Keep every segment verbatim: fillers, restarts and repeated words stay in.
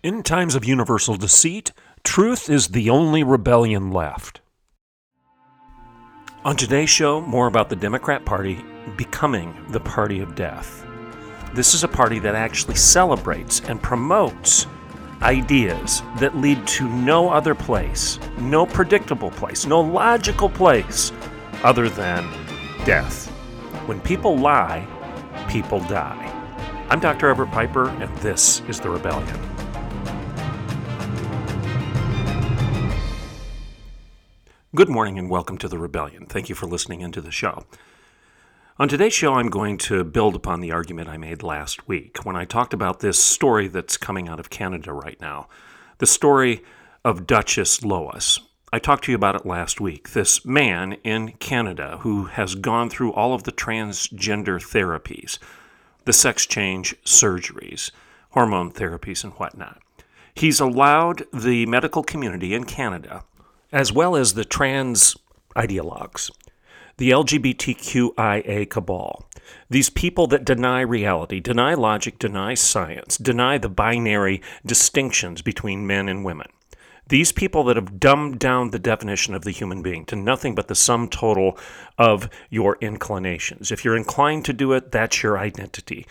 In times of universal deceit, truth is the only rebellion left. On today's show, more about the Democrat Party becoming the party of death. This is a party that actually celebrates and promotes ideas that lead to no other place, no predictable place, no logical place other than death. When people lie, people die. I'm Doctor Everett Piper, and this is The Rebellion. Good morning and welcome to The Rebellion. Thank you for listening into the show. On today's show, I'm going to build upon the argument I made last week when I talked about this story that's coming out of Canada right now, the story of Duchess Lois. I talked to you about it last week, this man in Canada who has gone through all of the transgender therapies, the sex change surgeries, hormone therapies, and whatnot. He's allowed the medical community in Canada, as well as the trans ideologues, the L G B T Q I A cabal, these people that deny reality, deny logic, deny science, deny the binary distinctions between men and women. These people that have dumbed down the definition of the human being to nothing but the sum total of your inclinations. If you're inclined to do it, that's your identity.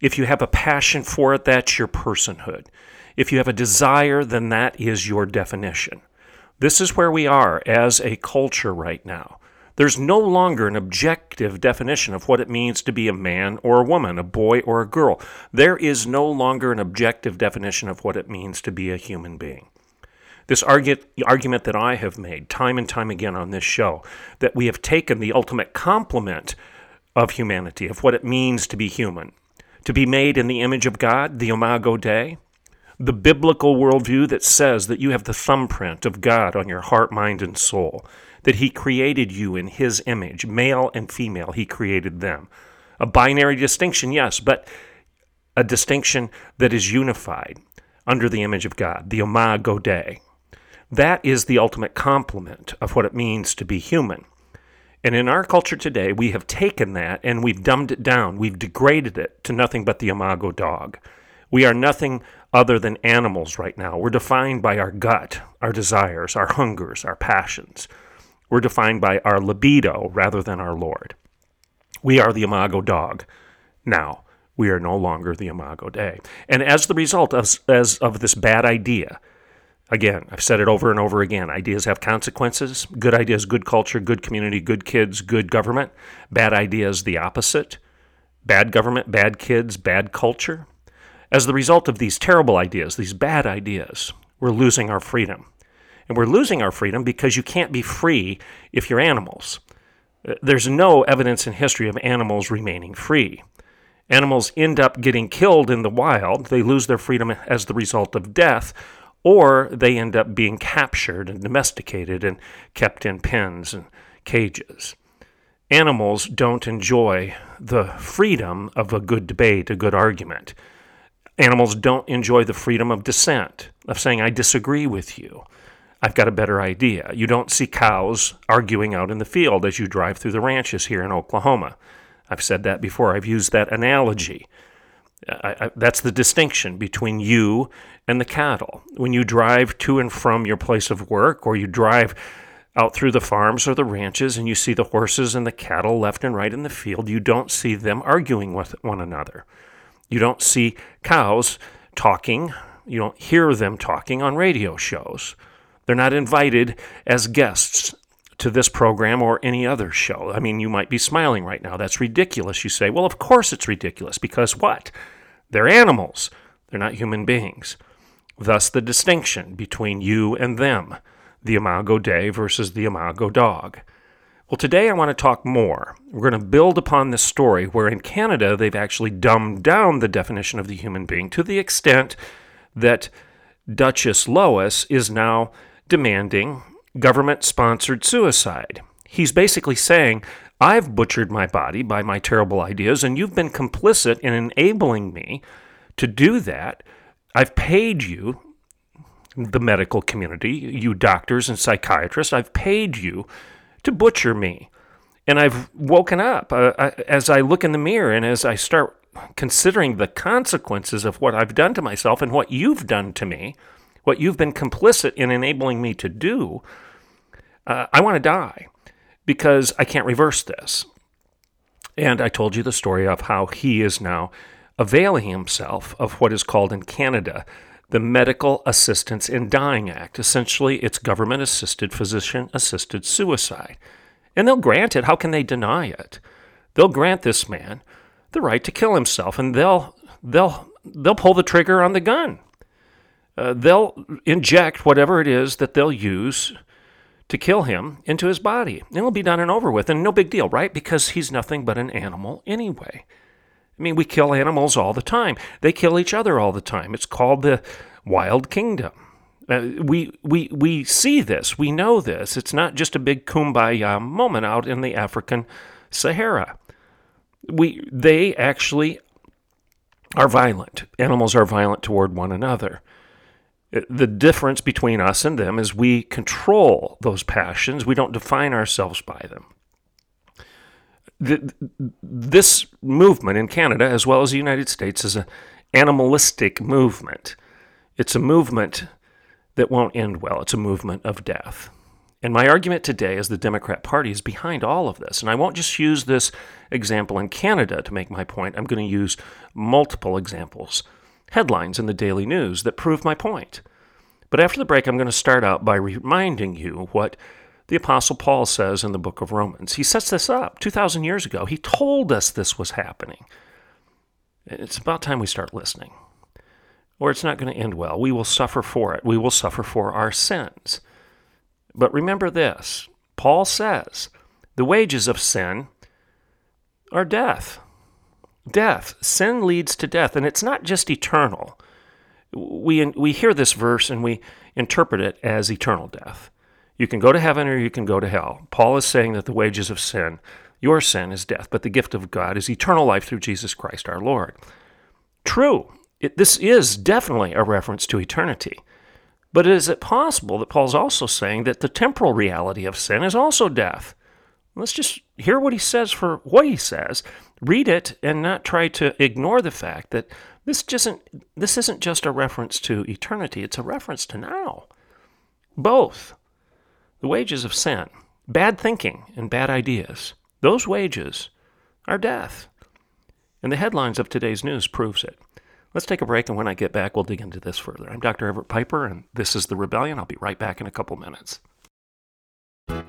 If you have a passion for it, that's your personhood. If you have a desire, then that is your definition. This is where we are as a culture right now. There's no longer an objective definition of what it means to be a man or a woman, a boy or a girl. There is no longer an objective definition of what it means to be a human being. This argue, argument that I have made time and time again on this show, that we have taken the ultimate complement of humanity, of what it means to be human, to be made in the image of God, the Imago Dei, the biblical worldview that says that you have the thumbprint of God on your heart, mind, and soul, that He created you in His image, male and female, He created them. A binary distinction, yes, but a distinction that is unified under the image of God, the Imago Dei. That is the ultimate complement of what it means to be human. And in our culture today, we have taken that and we've dumbed it down. We've degraded it to nothing but the Imago Dog. We are nothing other than animals right now. We're defined by our gut, our desires, our hungers, our passions. We're defined by our libido rather than our Lord. We are the Imago Dog. Now, we are no longer the Imago Dei. And as the result of, as of this bad idea, again, I've said it over and over again, ideas have consequences. Good ideas, good culture, good community, good kids, good government. Bad ideas, the opposite. Bad government, bad kids, bad culture. As the result of these terrible ideas, these bad ideas, we're losing our freedom. And we're losing our freedom because you can't be free if you're animals. There's no evidence in history of animals remaining free. Animals end up getting killed in the wild. They lose their freedom as the result of death, or they end up being captured and domesticated and kept in pens and cages. Animals don't enjoy the freedom of a good debate, a good argument. Animals don't enjoy the freedom of dissent, of saying, I disagree with you. I've got a better idea. You don't see cows arguing out in the field as you drive through the ranches here in Oklahoma. I've said that before. I've used that analogy. I, I, that's the distinction between you and the cattle. When you drive to and from your place of work, or you drive out through the farms or the ranches and you see the horses and the cattle left and right in the field, you don't see them arguing with one another. You don't see cows talking. You don't hear them talking on radio shows. They're not invited as guests to this program or any other show. I mean, you might be smiling right now. That's ridiculous, you say. Well, of course it's ridiculous, because what? They're animals. They're not human beings. Thus the distinction between you and them, the Imago Dei versus the Imago Dog. Well, today I want to talk more. We're going to build upon this story where in Canada they've actually dumbed down the definition of the human being to the extent that Duchess Lois is now demanding government-sponsored suicide. He's basically saying, I've butchered my body by my terrible ideas, and you've been complicit in enabling me to do that. I've paid you, the medical community, you doctors and psychiatrists, I've paid you to butcher me. And I've woken up uh, I, as I look in the mirror and as I start considering the consequences of what I've done to myself and what you've done to me, what you've been complicit in enabling me to do, uh, I want to die because I can't reverse this. And I told you the story of how he is now availing himself of what is called in Canada the Medical Assistance in Dying Act. Essentially, it's government-assisted, physician-assisted suicide. And they'll grant it. How can they deny it? They'll grant this man the right to kill himself, and they'll they'll they'll pull the trigger on the gun. Uh, they'll inject whatever it is that they'll use to kill him into his body. And it'll be done and over with, and no big deal, right? Because he's nothing but an animal anyway. I mean, we kill animals all the time. They kill each other all the time. It's called the wild kingdom. Uh, we we we see this. We know this. It's not just a big kumbaya moment out in the African Sahara. We they actually are violent. Animals are violent toward one another. The difference between us and them is we control those passions. We don't define ourselves by them. The, this movement in Canada, as well as the United States, is an animalistic movement. It's a movement that won't end well. It's a movement of death. And my argument today is the Democrat Party is behind all of this. And I won't just use this example in Canada to make my point. I'm going to use multiple examples, headlines in the daily news that prove my point. But after the break, I'm going to start out by reminding you what the Apostle Paul says in the book of Romans. He sets this up two thousand years ago. He told us this was happening. It's about time we start listening, or it's not going to end well. We will suffer for it. We will suffer for our sins. But remember this. Paul says, the wages of sin are death. Death. Sin leads to death, and it's not just eternal. We, we hear this verse, and we interpret it as eternal death. You can go to heaven or you can go to hell. Paul is saying that the wages of sin, your sin, is death, but the gift of God is eternal life through Jesus Christ our Lord. True. It, this is definitely a reference to eternity. But is it possible that Paul's also saying that the temporal reality of sin is also death? Let's just hear what he says for what he says, read it, and not try to ignore the fact that this isn't, this isn't just a reference to eternity. It's a reference to now. Both. The wages of sin, bad thinking and bad ideas, those wages are death. And the headlines of today's news proves it. Let's take a break, and when I get back, we'll dig into this further. I'm Doctor Everett Piper, and this is The Rebellion. I'll be right back in a couple minutes.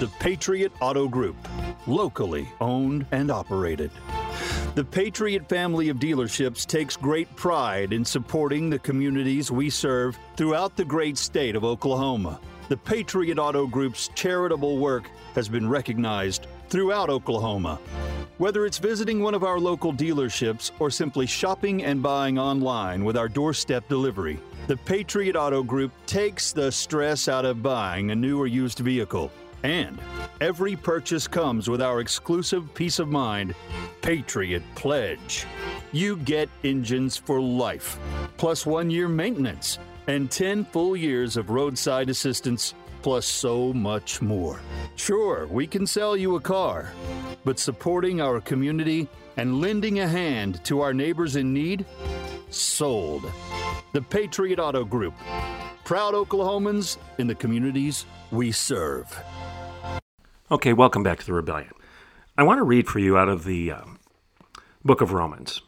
The Patriot Auto Group, locally owned and operated. The Patriot family of dealerships takes great pride in supporting the communities we serve throughout the great state of Oklahoma. The Patriot Auto Group's charitable work has been recognized throughout Oklahoma. Whether it's visiting one of our local dealerships or simply shopping and buying online with our doorstep delivery, the Patriot Auto Group takes the stress out of buying a new or used vehicle. And every purchase comes with our exclusive peace of mind, Patriot Pledge. You get engines for life, plus one year maintenance, and ten full years of roadside assistance, plus so much more. Sure, we can sell you a car, but supporting our community and lending a hand to our neighbors in need? Sold. The Patriot Auto Group. Proud Oklahomans in the communities we serve. Okay, welcome back to The Rebellion. I want to read for you out of the uh, book of Romans.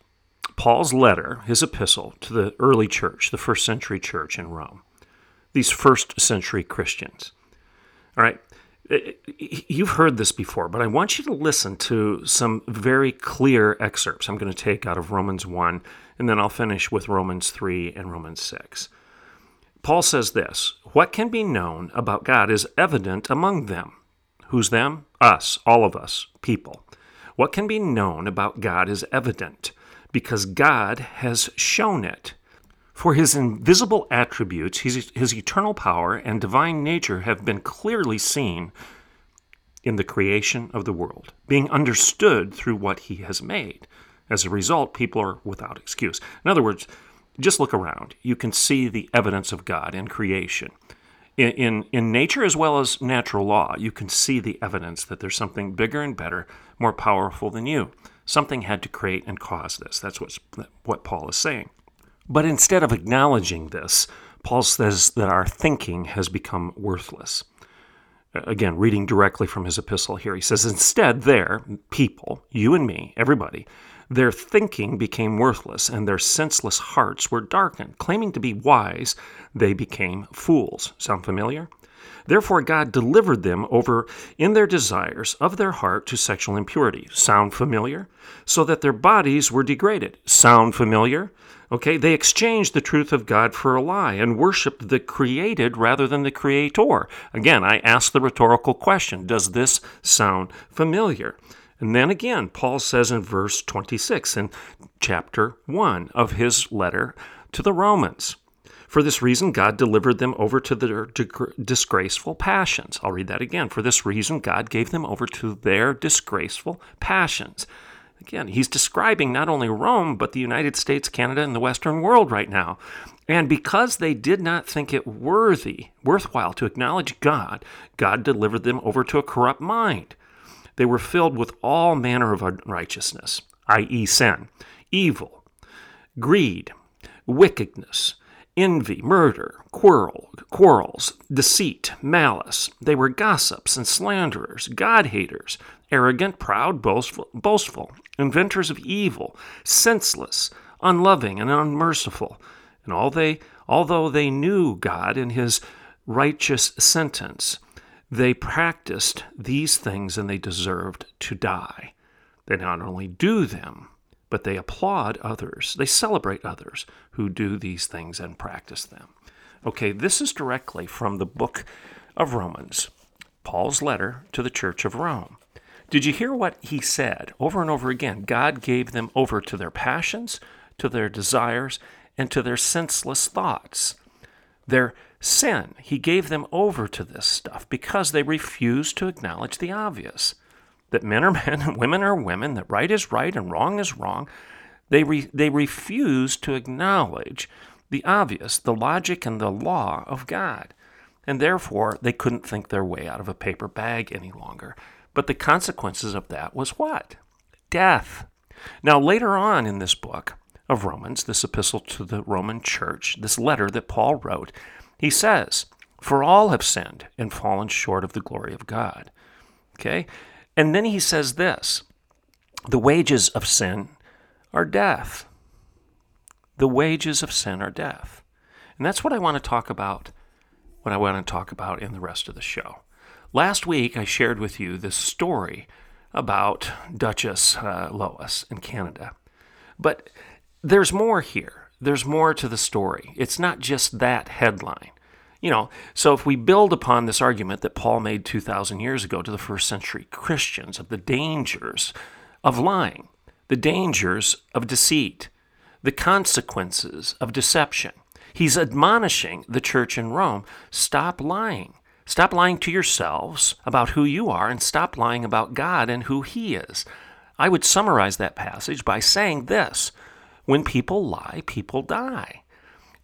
Paul's letter, his epistle, to the early church, the first century church in Rome, these first century Christians. All right, you've heard this before, but I want you to listen to some very clear excerpts I'm going to take out of Romans one, and then I'll finish with Romans three and Romans six. Paul says this, "What can be known about God is evident among them." Who's them? Us, all of us, people. What can be known about God is evident, because God has shown it. For his invisible attributes, his, his eternal power, and divine nature have been clearly seen in the creation of the world, being understood through what he has made. As a result, people are without excuse. In other words, just look around. You can see the evidence of God in creation. In, in, in nature as well as natural law, you can see the evidence that there's something bigger and better, more powerful than you. Something had to create and cause this. That's what's, what Paul is saying. But instead of acknowledging this, Paul says that our thinking has become worthless. Again, reading directly from his epistle here, he says, instead their people, you and me, everybody, their thinking became worthless, and their senseless hearts were darkened. Claiming to be wise, they became fools. Sound familiar? Therefore God delivered them over in their desires of their heart to sexual impurity. Sound familiar? So that their bodies were degraded. Sound familiar? Okay, they exchanged the truth of God for a lie and worshiped the created rather than the creator. Again, I ask the rhetorical question, does this sound familiar? And then again, Paul says in verse twenty-six in chapter one of his letter to the Romans, for this reason, God delivered them over to their disgraceful passions. I'll read that again. For this reason, God gave them over to their disgraceful passions. Again, he's describing not only Rome, but the United States, Canada, and the Western world right now. And because they did not think it worthy, worthwhile to acknowledge God, God delivered them over to a corrupt mind. They were filled with all manner of unrighteousness, that is sin, evil, greed, wickedness, envy, murder, quarrel, quarrels, deceit, malice. They were gossips and slanderers, God-haters, arrogant, proud, boastful, boastful, inventors of evil, senseless, unloving, and unmerciful. And all they, although they knew God in his righteous sentence, they practiced these things and they deserved to die. They not only do them, but they applaud others. They celebrate others who do these things and practice them. Okay, this is directly from the book of Romans, Paul's letter to the Church of Rome. Did you hear what he said over and over again? God gave them over to their passions, to their desires, and to their senseless thoughts. Their sin, he gave them over to this stuff because they refused to acknowledge the obvious. That men are men and women are women, that right is right and wrong is wrong. They re, they refuse to acknowledge the obvious, the logic and the law of God. And therefore, they couldn't think their way out of a paper bag any longer. But the consequences of that was what? Death. Now, later on in this book of Romans, this epistle to the Roman church, this letter that Paul wrote, he says, "For all have sinned and fallen short of the glory of God." Okay? And then he says this, the wages of sin are death. The wages of sin are death. And that's what I want to talk about, what I want to talk about in the rest of the show. Last week, I shared with you this story about Duchess uh, Lois in Canada. But there's more here. There's more to the story. It's not just that headline. You know, so if we build upon this argument that Paul made two thousand years ago to the first century Christians of the dangers of lying, the dangers of deceit, the consequences of deception, he's admonishing the church in Rome, stop lying. Stop lying to yourselves about who you are and stop lying about God and who he is. I would summarize that passage by saying this, when people lie, people die.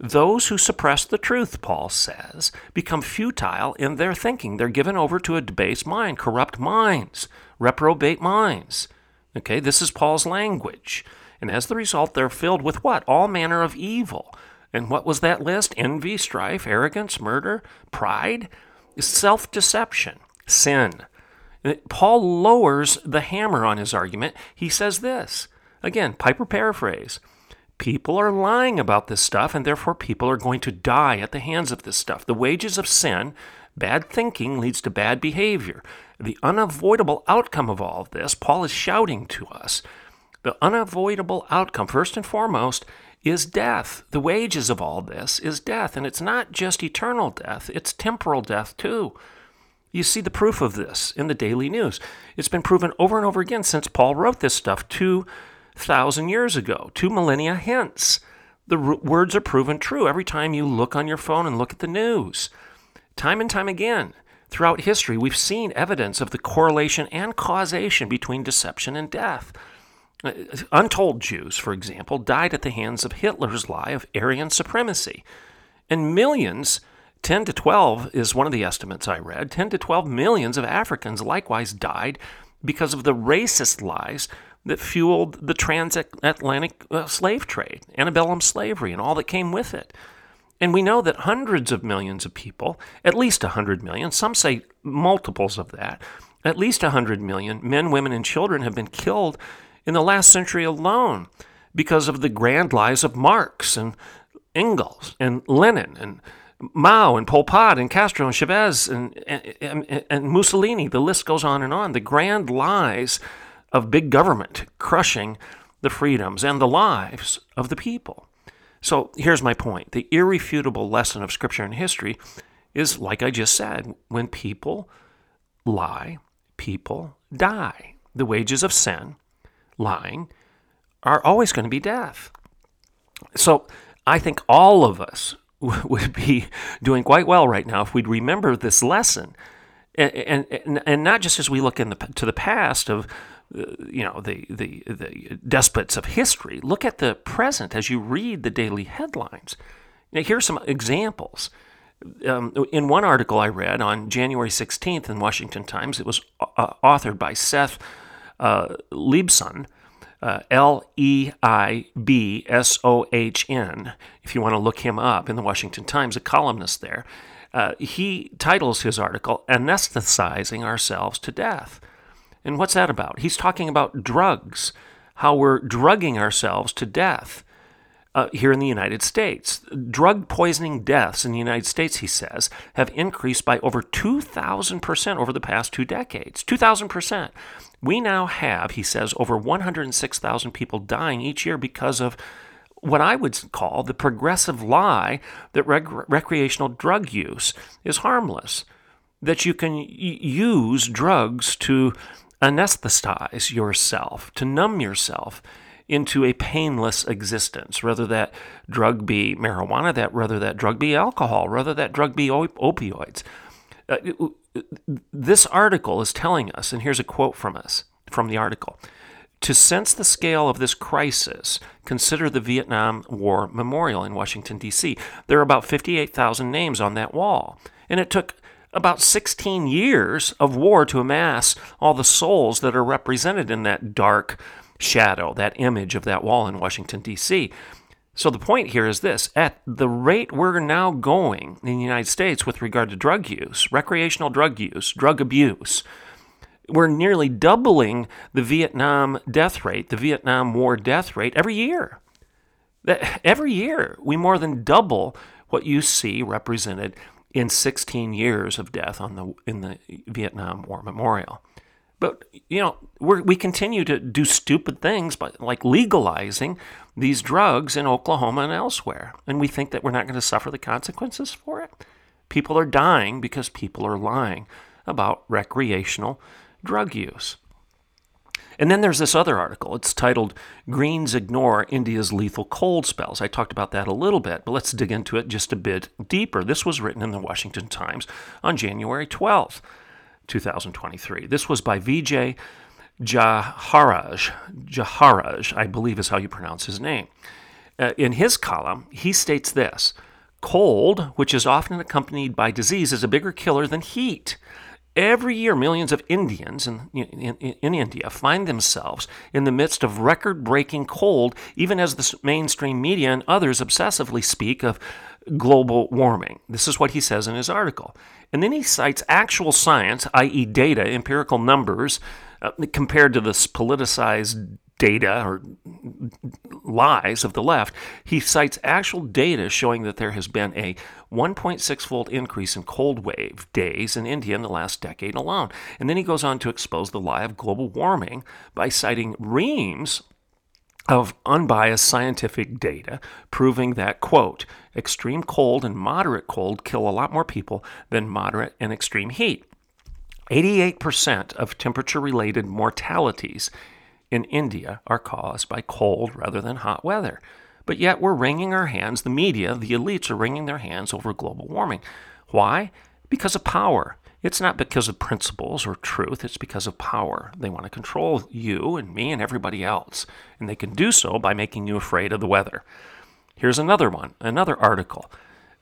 Those who suppress the truth, Paul says, become futile in their thinking. They're given over to a debased mind, corrupt minds, reprobate minds. Okay, this is Paul's language. And as the result, they're filled with what? All manner of evil. And what was that list? Envy, strife, arrogance, murder, pride, self-deception, sin. Paul lowers the hammer on his argument. He says this. Again, Piper paraphrase. people are lying about this stuff, and therefore people are going to die at the hands of this stuff. The wages of sin, bad thinking, leads to bad behavior. The unavoidable outcome of all of this, Paul is shouting to us, the unavoidable outcome, first and foremost, is death. The wages of all this is death, and it's not just eternal death, it's temporal death too. You see the proof of this in the daily news. It's been proven over and over again since Paul wrote this stuff two thousand years ago, two millennia hence. The r- words are proven true every time you look on your phone and look at the news. Time and time again, throughout history, we've seen evidence of the correlation and causation between deception and death. Untold Jews, for example, died at the hands of Hitler's lie of Aryan supremacy. And millions, ten to twelve is one of the estimates I read, ten to twelve millions of Africans likewise died because of the racist lies that fueled the transatlantic slave trade, antebellum slavery, and all that came with it. And we know that hundreds of millions of people, at least one hundred million, some say multiples of that, at least one hundred million men, women, and children have been killed in the last century alone because of the grand lies of Marx and Engels and Lenin and Mao and Pol Pot and Castro and Chavez and, and, and Mussolini. The list goes on and on. The grand lies of big government crushing the freedoms and the lives of the people. So here's my point. The irrefutable lesson of Scripture and history is, like I just said, when people lie, people die. The wages of sin, lying, are always going to be death. So I think all of us would be doing quite well right now if we'd remember this lesson, and and, and not just as we look in the, to the past of uh, you know the, the the despots of history. Look at the present as you read the daily headlines. Now, here's some examples. Um, in one article I read on January sixteenth in Washington Times, it was uh, authored by Seth Uh, Leibsohn, uh, L E I B S O H N, if you want to look him up in the Washington Times, a columnist there. Uh, he titles his article, Anesthetizing Ourselves to Death. And what's that about? He's talking about drugs, how we're drugging ourselves to death uh, here in the United States. Drug poisoning deaths in the United States, he says, have increased by over two thousand percent over the past two decades. two thousand percent. We now have, he says, over one hundred six thousand people dying each year because of what I would call the progressive lie that rec- recreational drug use is harmless, that you can y- use drugs to anesthetize yourself, to numb yourself into a painless existence, whether that drug be marijuana, that whether that drug be alcohol, whether that drug be op- opioids. Uh, it, This article is telling us, and here's a quote from us, from the article, "To sense the scale of this crisis, consider the Vietnam War Memorial in Washington, D C There are about fifty-eight thousand names on that wall, and it took about sixteen years of war to amass all the souls that are represented in that dark shadow, that image of that wall in Washington, D C So the point here is this: at the rate we're now going in the United States with regard to drug use, recreational drug use, drug abuse, we're nearly doubling the Vietnam death rate, the Vietnam War death rate every year. That every year we more than double what you see represented in sixteen years of death on the in the Vietnam War Memorial. But, you know, we're, we continue to do stupid things by, like legalizing these drugs in Oklahoma and elsewhere. And we think that we're not going to suffer the consequences for it. People are dying because people are lying about recreational drug use. And then there's this other article. It's titled, "Greens Ignore India's Lethal Cold Spells." I talked about that a little bit, but let's dig into it just a bit deeper. This was written in the Washington Times on January twelfth. two thousand twenty-three. This was by Vijay Jaharaj. Jaharaj, I believe, is how you pronounce his name. Uh, in his column, he states this: "Cold, which is often accompanied by disease, is a bigger killer than heat. Every year, millions of Indians in, in, in India find themselves in the midst of record-breaking cold, even as the mainstream media and others obsessively speak of global warming." This is what he says in his article. And then he cites actual science, that is data, empirical numbers, uh, compared to this politicized data or lies of the left, he cites actual data showing that there has been a one point six fold increase in cold wave days in India in the last decade alone. And then he goes on to expose the lie of global warming by citing reams of unbiased scientific data proving that, quote, extreme cold and moderate cold kill a lot more people than moderate and extreme heat. eighty-eight percent of temperature-related mortalities in India are caused by cold rather than hot weather. But yet we're wringing our hands, the media, the elites are wringing their hands over global warming. Why? Because of power. It's not because of principles or truth, it's because of power. They want to control you and me and everybody else, and they can do so by making you afraid of the weather. Here's another one, another article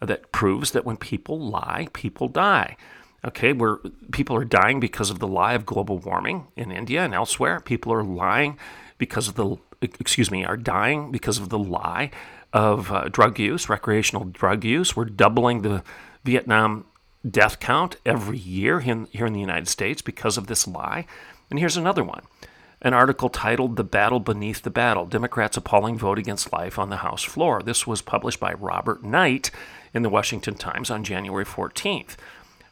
that proves that when people lie, people die. Okay, where people are dying because of the lie of global warming in India and elsewhere. People are lying because of the, excuse me, are dying because of the lie of uh, drug use, recreational drug use. We're doubling the Vietnam death count every year in, here in the United States because of this lie. And here's another one, an article titled The Battle Beneath the Battle, Democrats' Appalling Vote Against Life on the House Floor. This was published by Robert Knight in the Washington Times on January fourteenth.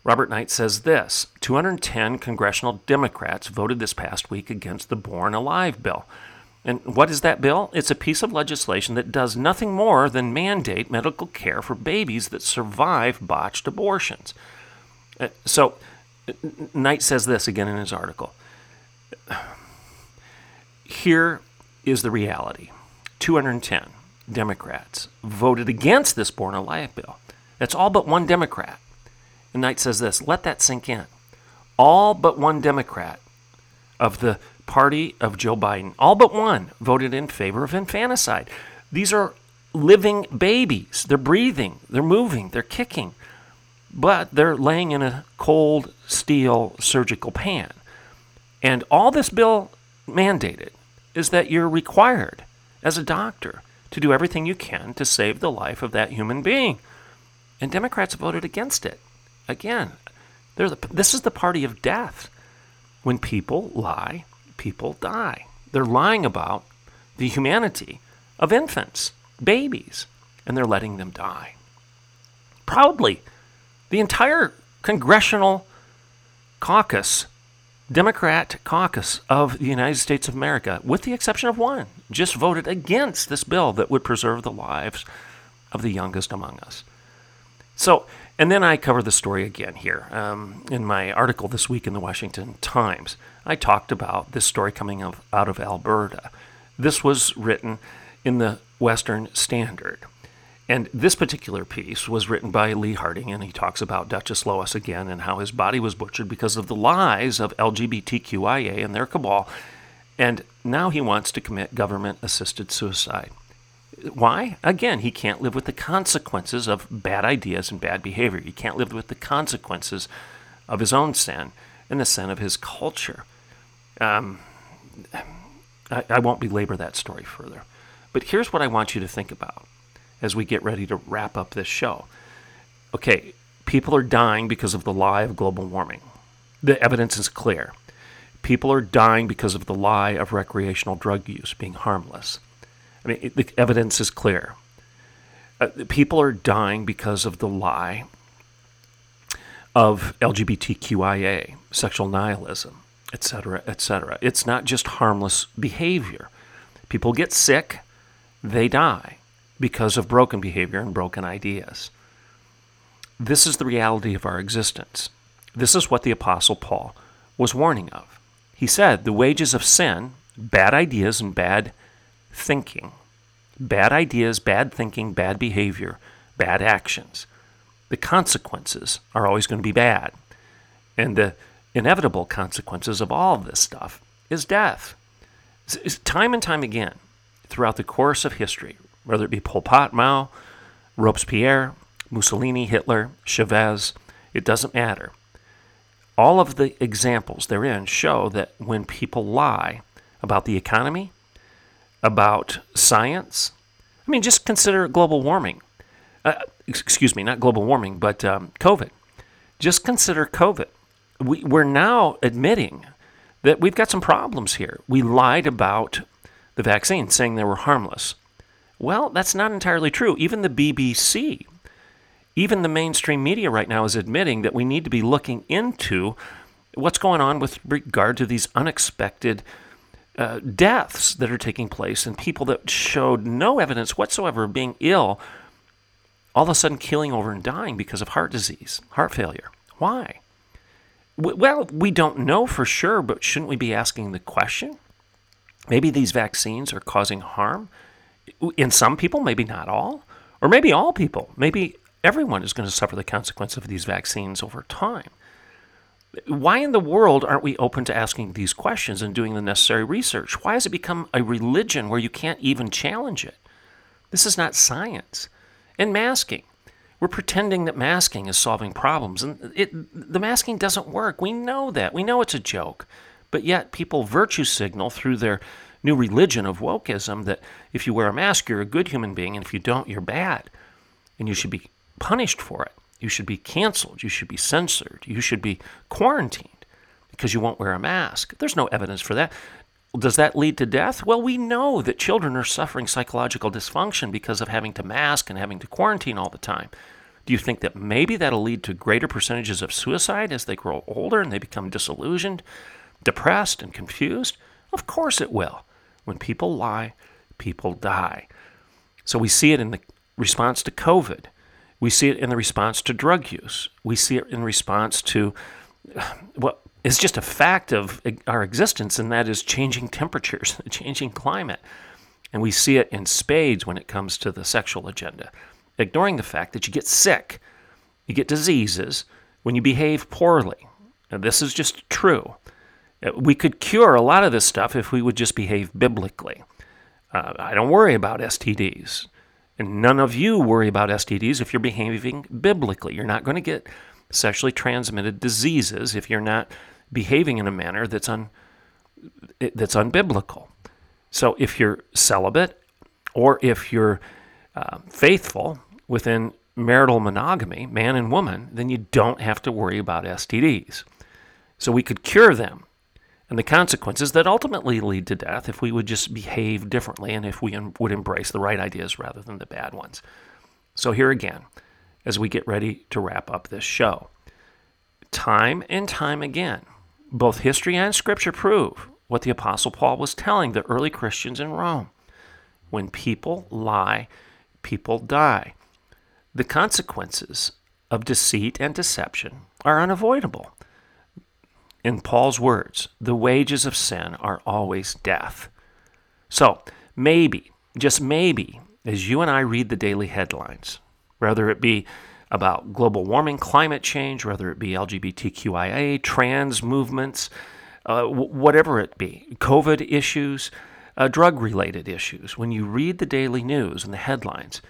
Robert Knight says this, two hundred ten congressional Democrats voted this past week against the Born Alive Bill. And what is that bill? It's a piece of legislation that does nothing more than mandate medical care for babies that survive botched abortions. So Knight says this again in his article. Here is the reality. two hundred ten Democrats voted against this Born Alive Bill. That's all but one Democrat. And Knight says this, let that sink in. All but one Democrat of the party of Joe Biden, all but one voted in favor of infanticide. These are living babies. They're breathing, they're moving, they're kicking, but they're laying in a cold steel surgical pan. And all this bill mandated is that you're required as a doctor to do everything you can to save the life of that human being. And Democrats voted against it. Again, they're the, this is the party of death. When people lie, people die. They're lying about the humanity of infants, babies, and they're letting them die. Proudly, the entire congressional caucus, Democrat caucus of the United States of America, with the exception of one, just voted against this bill that would preserve the lives of the youngest among us. So, and then I cover the story again here. Um, in my article this week in the Washington Times, I talked about this story coming of, out of Alberta. This was written in the Western Standard. And this particular piece was written by Lee Harding, and he talks about Duchess Lois again and how his body was butchered because of the lies of L G B T Q I A and their cabal. And now he wants to commit government-assisted suicide. Why? Again, he can't live with the consequences of bad ideas and bad behavior. He can't live with the consequences of his own sin and the sin of his culture. Um, I, I won't belabor that story further. But here's what I want you to think about as we get ready to wrap up this show. Okay, people are dying because of the lie of global warming. The evidence is clear. People are dying because of the lie of recreational drug use being harmless. I mean, it, the evidence is clear. Uh, people are dying because of the lie of L G B T Q I A, sexual nihilism, et cetera, et cetera. It's not just harmless behavior. People get sick, they die because of broken behavior and broken ideas. This is the reality of our existence. This is what the Apostle Paul was warning of. He said, the wages of sin, bad ideas and bad thinking, bad ideas, bad thinking, bad behavior, bad actions. The consequences are always going to be bad. And the inevitable consequences of all of this stuff is death. It's time and time again, throughout the course of history, whether it be Pol Pot, Mao, Robespierre, Mussolini, Hitler, Chavez, it doesn't matter. All of the examples therein show that when people lie about the economy, about science. I mean, just consider global warming. Uh, excuse me, not global warming, but um, COVID. Just consider COVID. We, we're now admitting that we've got some problems here. We lied about the vaccine, saying they were harmless. Well, that's not entirely true. Even the B B C, even the mainstream media right now is admitting that we need to be looking into what's going on with regard to these unexpected uh, deaths that are taking place, and people that showed no evidence whatsoever of being ill, all of a sudden keeling over and dying because of heart disease, heart failure. Why? Well, we don't know for sure, but shouldn't we be asking the question? Maybe these vaccines are causing harm in some people, maybe not all, or maybe all people. Maybe everyone is going to suffer the consequence of these vaccines over time. Why in the world aren't we open to asking these questions and doing the necessary research? Why has it become a religion where you can't even challenge it? This is not science. And masking. We're pretending that masking is solving problems, and it, the masking doesn't work. We know that. We know it's a joke. But yet people virtue signal through their new religion of wokeism that if you wear a mask, you're a good human being, and if you don't, you're bad. And you should be punished for it. You should be canceled. You should be censored. You should be quarantined because you won't wear a mask. There's no evidence for that. Does that lead to death? Well, we know that children are suffering psychological dysfunction because of having to mask and having to quarantine all the time. Do you think that maybe that'll lead to greater percentages of suicide as they grow older and they become disillusioned, depressed, and confused? Of course it will. When people lie, people die. So we see it in the response to COVID. We see it in the response to drug use. We see it in response to what is just a fact of our existence, and that is changing temperatures, changing climate. And we see it in spades when it comes to the sexual agenda. Ignoring the fact that you get sick, you get diseases when you behave poorly. Now, this is just true. We could cure a lot of this stuff if we would just behave biblically. Uh, I don't worry about S T Ds. And none of you worry about S T Ds if you're behaving biblically. You're not going to get sexually transmitted diseases if you're not behaving in a manner that's un, that's unbiblical. So if you're celibate, or if you're uh, faithful within marital monogamy, man and woman, then you don't have to worry about S T Ds. So we could cure them, and the consequences that ultimately lead to death, if we would just behave differently and if we would embrace the right ideas rather than the bad ones. So here again, as we get ready to wrap up this show, time and time again, both history and scripture prove what the Apostle Paul was telling the early Christians in Rome. When people lie, people die. The consequences of deceit and deception are unavoidable. In Paul's words, the wages of sin are always death. So maybe, just maybe, as you and I read the daily headlines, whether it be about global warming, climate change, whether it be L G B T Q I A, trans movements, uh, w- whatever it be, COVID issues, uh, drug-related issues, when you read the daily news and the headlines,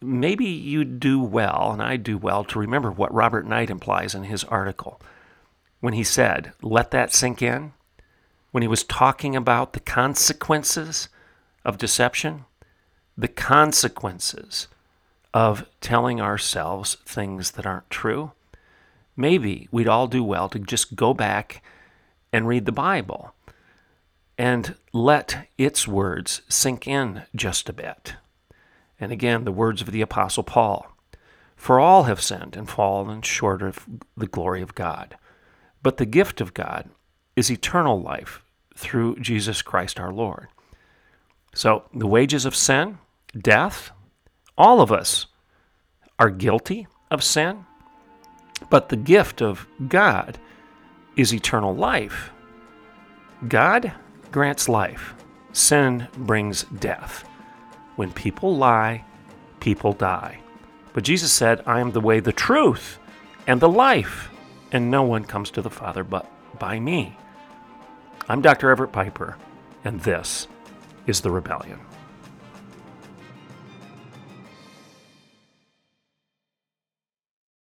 maybe you do well, and I do well, to remember what Robert Knight implies in his article when he said, let that sink in, when he was talking about the consequences of deception, the consequences of telling ourselves things that aren't true. Maybe we'd all do well to just go back and read the Bible and let its words sink in just a bit. And again, the words of the Apostle Paul, for all have sinned and fallen short of the glory of God. But the gift of God is eternal life through Jesus Christ our Lord. So the wages of sin, death. All of us are guilty of sin, but the gift of God is eternal life. God grants life. Sin brings death. When people lie, people die. But Jesus said, I am the way, the truth, and the life, and no one comes to the Father but by me. I'm Doctor Everett Piper, and this is The Rebellion.